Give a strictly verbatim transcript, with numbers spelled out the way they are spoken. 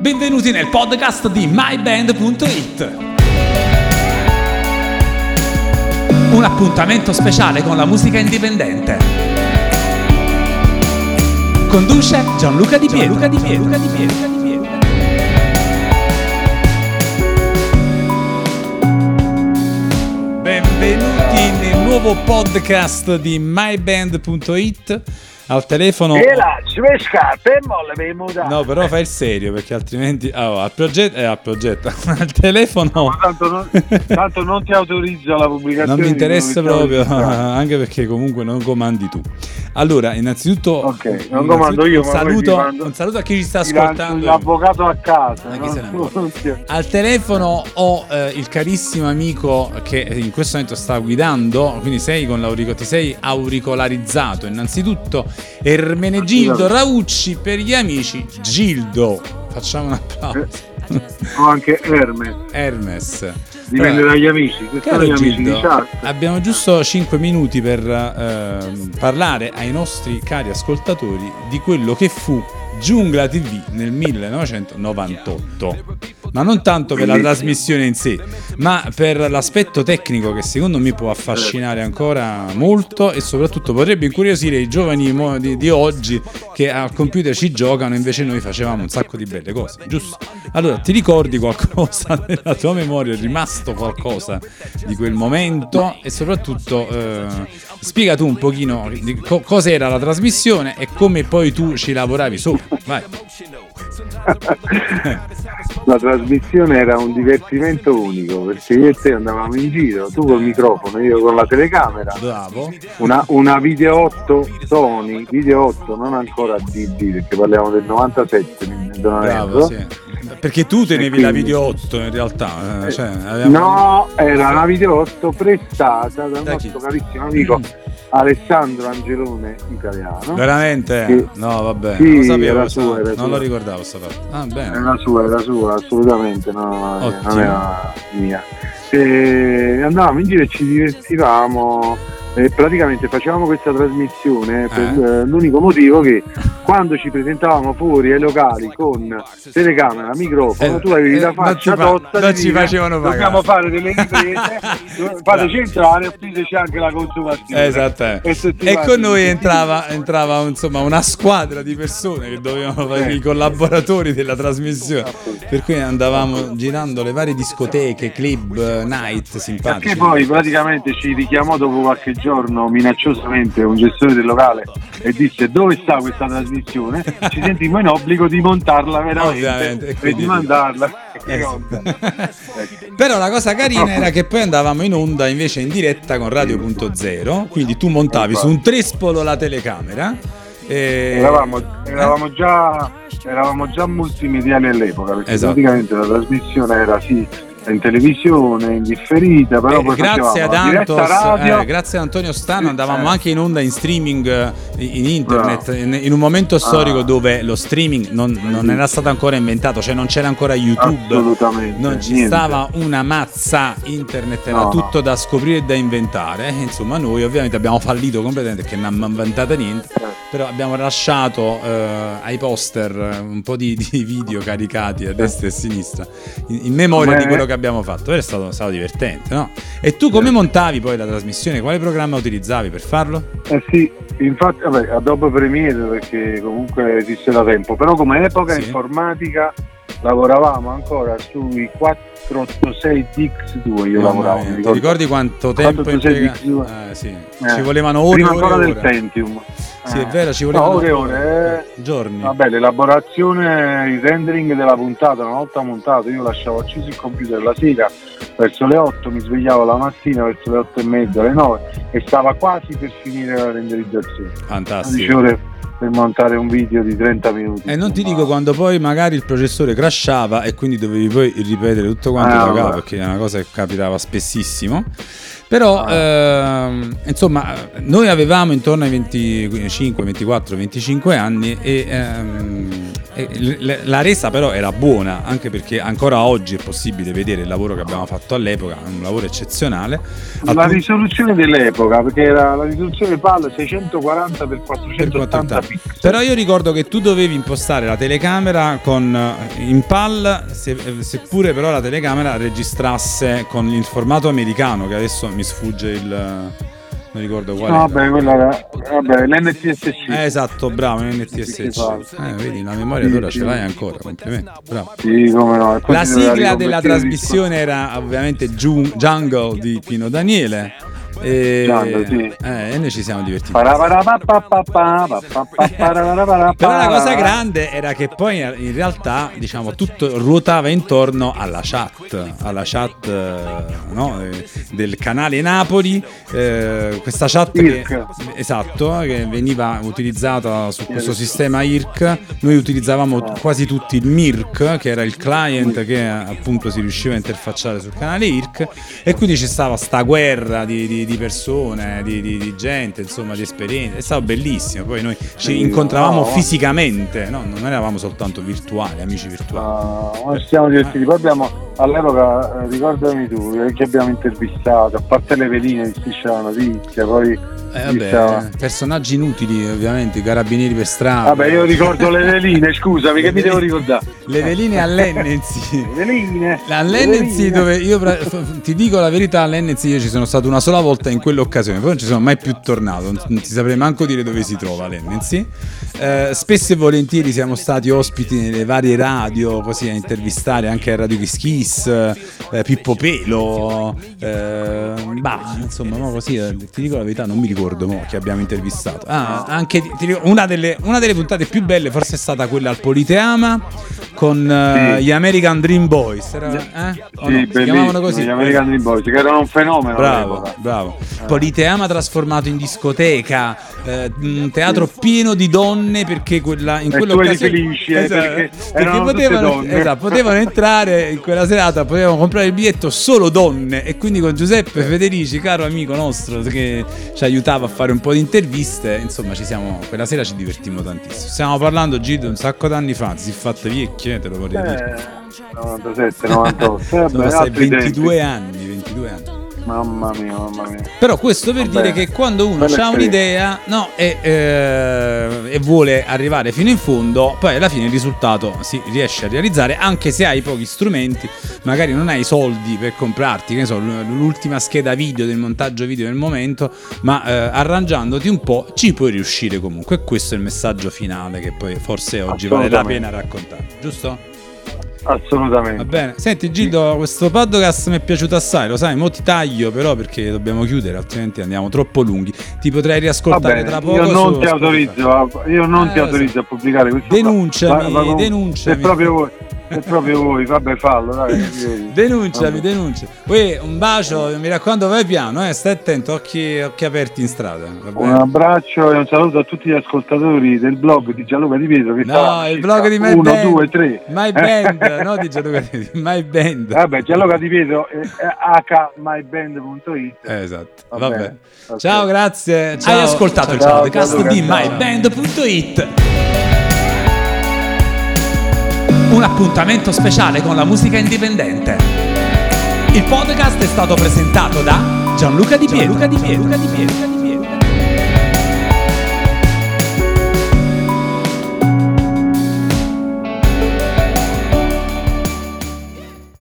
Benvenuti nel podcast di my band punto it. Un appuntamento speciale con la musica indipendente. Conduce Gianluca Di Pietro. Gianluca Di Pietro. Gianluca Di Pietro. Benvenuti nel nuovo podcast di my band punto it. Al telefono. E là, ci vuoi scappare e molle per mutare. No, però fai il serio, perché altrimenti. Allora, al progetto. Eh, al progetto. Al telefono. No, tanto, non, tanto non ti autorizza la pubblicazione. Non mi interessa proprio, anche perché comunque non comandi tu. Allora, innanzitutto. Ok, non comando io. Un saluto, ma mando, un saluto a chi ci sta ascoltando. L'avvocato a casa. No? Al telefono ho eh, il carissimo amico che in questo momento sta guidando. Quindi sei con l'aurico, ti sei auricolarizzato. Innanzitutto. Ermenegildo Raucci, per gli amici Gildo, facciamo un applauso. O anche Hermes Hermes dipende dagli amici, dagli amici di chat. Abbiamo giusto cinque minuti per eh, parlare ai nostri cari ascoltatori di quello che fu Giungla T V nel millenovecentonovantotto, ma non tanto per la trasmissione in sé, ma per l'aspetto tecnico che secondo me può affascinare ancora molto e soprattutto potrebbe incuriosire i giovani di, di oggi che al computer ci giocano, invece noi facevamo un sacco di belle cose, giusto? Allora, ti ricordi qualcosa nella tua memoria? È rimasto qualcosa di quel momento? E soprattutto eh, spiega tu un pochino di co- cos'era la trasmissione e come poi tu ci lavoravi sopra. Vai. La trasmissione era un divertimento unico, perché io e te andavamo in giro, tu col microfono, io con la telecamera. Bravo. Una, una video otto Sony, video otto, non ancora D D, perché parliamo del novantasette. Bravo, sì. Perché tu tenevi quindi la video otto in realtà, eh, cioè, avevamo... No, era una video otto prestata dal da nostro chi? carissimo amico mm. Alessandro Angelone, italiano. Veramente? Che... No, vabbè, sì, non lo sapevo, era sua, era non sua. Lo ricordavo sta parte. Ah, bene. Era sua, era sua, assolutamente, no, ottimo. Non era mia. E andavamo in giro e ci divertivamo. E praticamente facevamo questa trasmissione eh. per eh, l'unico motivo che quando ci presentavamo fuori ai locali con telecamera, microfono, eh, tu avevi eh, la faccia tosta, non ci facevano pagare. Dobbiamo fare delle riprese, fateci entrare, offriteci anche la consumazione. Esatto. Eh. E, e con noi entrava, entrava insomma una squadra di persone che dovevano fare eh. i collaboratori della trasmissione. Per cui andavamo girando le varie discoteche, club, night simpatici. Perché poi praticamente ci richiamò dopo qualche giorno minacciosamente un gestore del locale e disse: dove sta questa trasmissione? Ci sentimmo in obbligo di montarla veramente e di mandarla. Però la cosa carina era che poi andavamo in onda invece in diretta con Radio.zero, quindi tu montavi su un trespolo la telecamera e... eravamo, eravamo già eravamo già multimediali all'epoca, perché esatto. Praticamente la trasmissione era sì in televisione, in differita, però eh, poi grazie ad Antos, radio, eh, grazie ad Antonio Stano andavamo eh. anche in onda in streaming in internet, in, in un momento storico ah. dove lo streaming non, non era stato ancora inventato, cioè non c'era ancora YouTube, non ci niente. stava una mazza, internet era no. tutto da scoprire e da inventare, insomma noi ovviamente abbiamo fallito completamente perché non abbiamo inventato niente, però abbiamo lasciato eh, ai poster un po' di, di video caricati a destra e a sinistra in, in memoria Beh. di quello che abbiamo fatto. È stato, stato divertente, no? E tu come montavi poi la trasmissione? Quale programma utilizzavi per farlo? Eh sì, infatti vabbè, Adobe Premiere, perché comunque esiste da tempo, però come epoca sì. informatica lavoravamo ancora sui quattro otto sei D X due. Io no, lavoravo, mi ricordo. Ti ricordi quanto tempo impiega... ah, sì. eh. ci volevano ore prima ancora del Pentium. Sì, è vero, ci volevano no, ore, ore. giorni. Vabbè, l'elaborazione, il rendering della puntata, una volta montato io lasciavo acceso il computer la sera verso le otto, mi svegliavo la mattina verso le otto e mezza, alle nove, e stava quasi per finire la renderizzazione. Fantastico. Per montare un video di trenta minuti. E non ti dico quando poi magari il processore crashava e quindi dovevi poi ripetere tutto quanto ah, pagava, perché è una cosa che capitava spessissimo. Però ah. ehm, insomma noi avevamo intorno ai venticinque, ventiquattro, venticinque anni e ehm, La resa però era buona, anche perché ancora oggi è possibile vedere il lavoro che abbiamo fatto all'epoca, un lavoro eccezionale. La risoluzione dell'epoca, perché era la risoluzione PAL seicentoquaranta per quattrocentottanta pixel. Però io ricordo che tu dovevi impostare la telecamera con in PAL, se, seppure però la telecamera registrasse con il formato americano, che adesso mi sfugge il... non ricordo quale. No, vabbè, quella era, vabbè, l'N T S C. Eh, esatto, bravo, l'N T S C. Eh, vedi, la memoria sì, allora sì, ce l'hai ancora, complimenti. Bravo. Sì, come no. La sigla della trasmissione era ovviamente Jungle di Pino Daniele. E, Giando, sì. eh, e noi ci siamo divertiti. Però la cosa grande era che poi in realtà, diciamo, tutto ruotava intorno alla chat, alla chat, no, del canale Napoli, eh, questa chat che, esatto, che veniva utilizzata su questo sistema I R C. Noi utilizzavamo quasi tutti il M I R C, che era il client che appunto si riusciva a interfacciare sul canale I R C, e quindi ci stava sta guerra di, di di persone, di, di, di gente, insomma, di esperienze. È stato bellissimo. Poi noi ci incontravamo no, fisicamente, no? Non eravamo soltanto virtuali, amici virtuali. No, siamo divertiti. Poi abbiamo, all'epoca, ricordami tu, che abbiamo intervistato, a parte le veline di Striscia la Notizia, poi... Eh, vabbè, stava... personaggi inutili, ovviamente, i carabinieri per strada. Vabbè, io ricordo le veline, scusami, che mi devo ricordare? Le veline all'Ennenzi. Le veline. All'Ennenzi, dove io, ti dico la verità, all'Ennenzi io ci sono stato una sola volta in quell'occasione, poi non ci sono mai più tornato, non ti saprei manco dire dove si trova l'Ennenzi. Eh, spesso e volentieri siamo stati ospiti nelle varie radio, così a intervistare anche Radio Kiss Kiss, eh, Pippo Pelo, eh, bah, insomma, no, così, eh, ti dico la verità, non mi ricordo. Ricordo mo, che abbiamo intervistato. Ah, anche una delle, una delle puntate più belle forse è stata quella al Politeama con uh, sì. gli American Dream Boys. Era, eh? Oh, sì, no, si chiamavano così. Gli American Dream Boys, che erano un fenomeno. Bravo, bravo. Eh. Politeama trasformato in discoteca, eh, un teatro sì. pieno di donne, perché quella in quell'occasione felici, eh, esatto, perché, perché potevano, esatto, potevano entrare in quella serata, potevano comprare il biglietto solo donne, e quindi con Giuseppe Federici, caro amico nostro, che ci aiutava a fare un po' di interviste, insomma, ci siamo, quella sera ci divertimmo tantissimo. Stiamo parlando, Gido, un sacco d'anni fa, si è fatta vecchia, te lo vorrei dire. novantasette novantotto Sono ventidue anni, ventidue anni. Mamma mia, mamma mia. Però questo per Vabbè, dire che quando uno ha un'idea, no, e, eh, e vuole arrivare fino in fondo, poi alla fine il risultato si riesce a realizzare, anche se hai pochi strumenti, magari non hai i soldi per comprarti, che ne so, l'ultima scheda video del montaggio video del momento, ma eh, arrangiandoti un po' ci puoi riuscire comunque. Questo è il messaggio finale che poi forse oggi vale la pena raccontare, giusto? Assolutamente. Va bene. Senti, Gildo, questo podcast mi è piaciuto assai, lo sai, mo ti taglio però perché dobbiamo chiudere, altrimenti andiamo troppo lunghi. Ti potrei riascoltare tra poco. Io non ti autorizzo, a, io non eh, ti autorizzo a pubblicare questo. Denunciami, va, va con... denunciami. Se proprio voi, se proprio voi, vabbè, fallo, dai. Denunciami, denunciami. Uè, un bacio, mi raccomando, vai piano, eh, stai attento, occhi, occhi aperti in strada. Va bene? Un abbraccio e un saluto a tutti gli ascoltatori del blog di Gianluca Di Pietro. Che no, il blog di uno, due, tre MyBand. No, di Gianluca Di MyBand. Vabbè, Gianluca Di Pietro, eh, acca myband punto it. Esatto. Vabbè. Vabbè. Okay. Ciao, grazie. Ciao. Hai ascoltato ciao, il ciao, podcast di myband punto it. Un appuntamento speciale con la musica indipendente. Il podcast è stato presentato da Gianluca Di Pietro. Gianluca Di Pietro. Gianluca Di Pietro.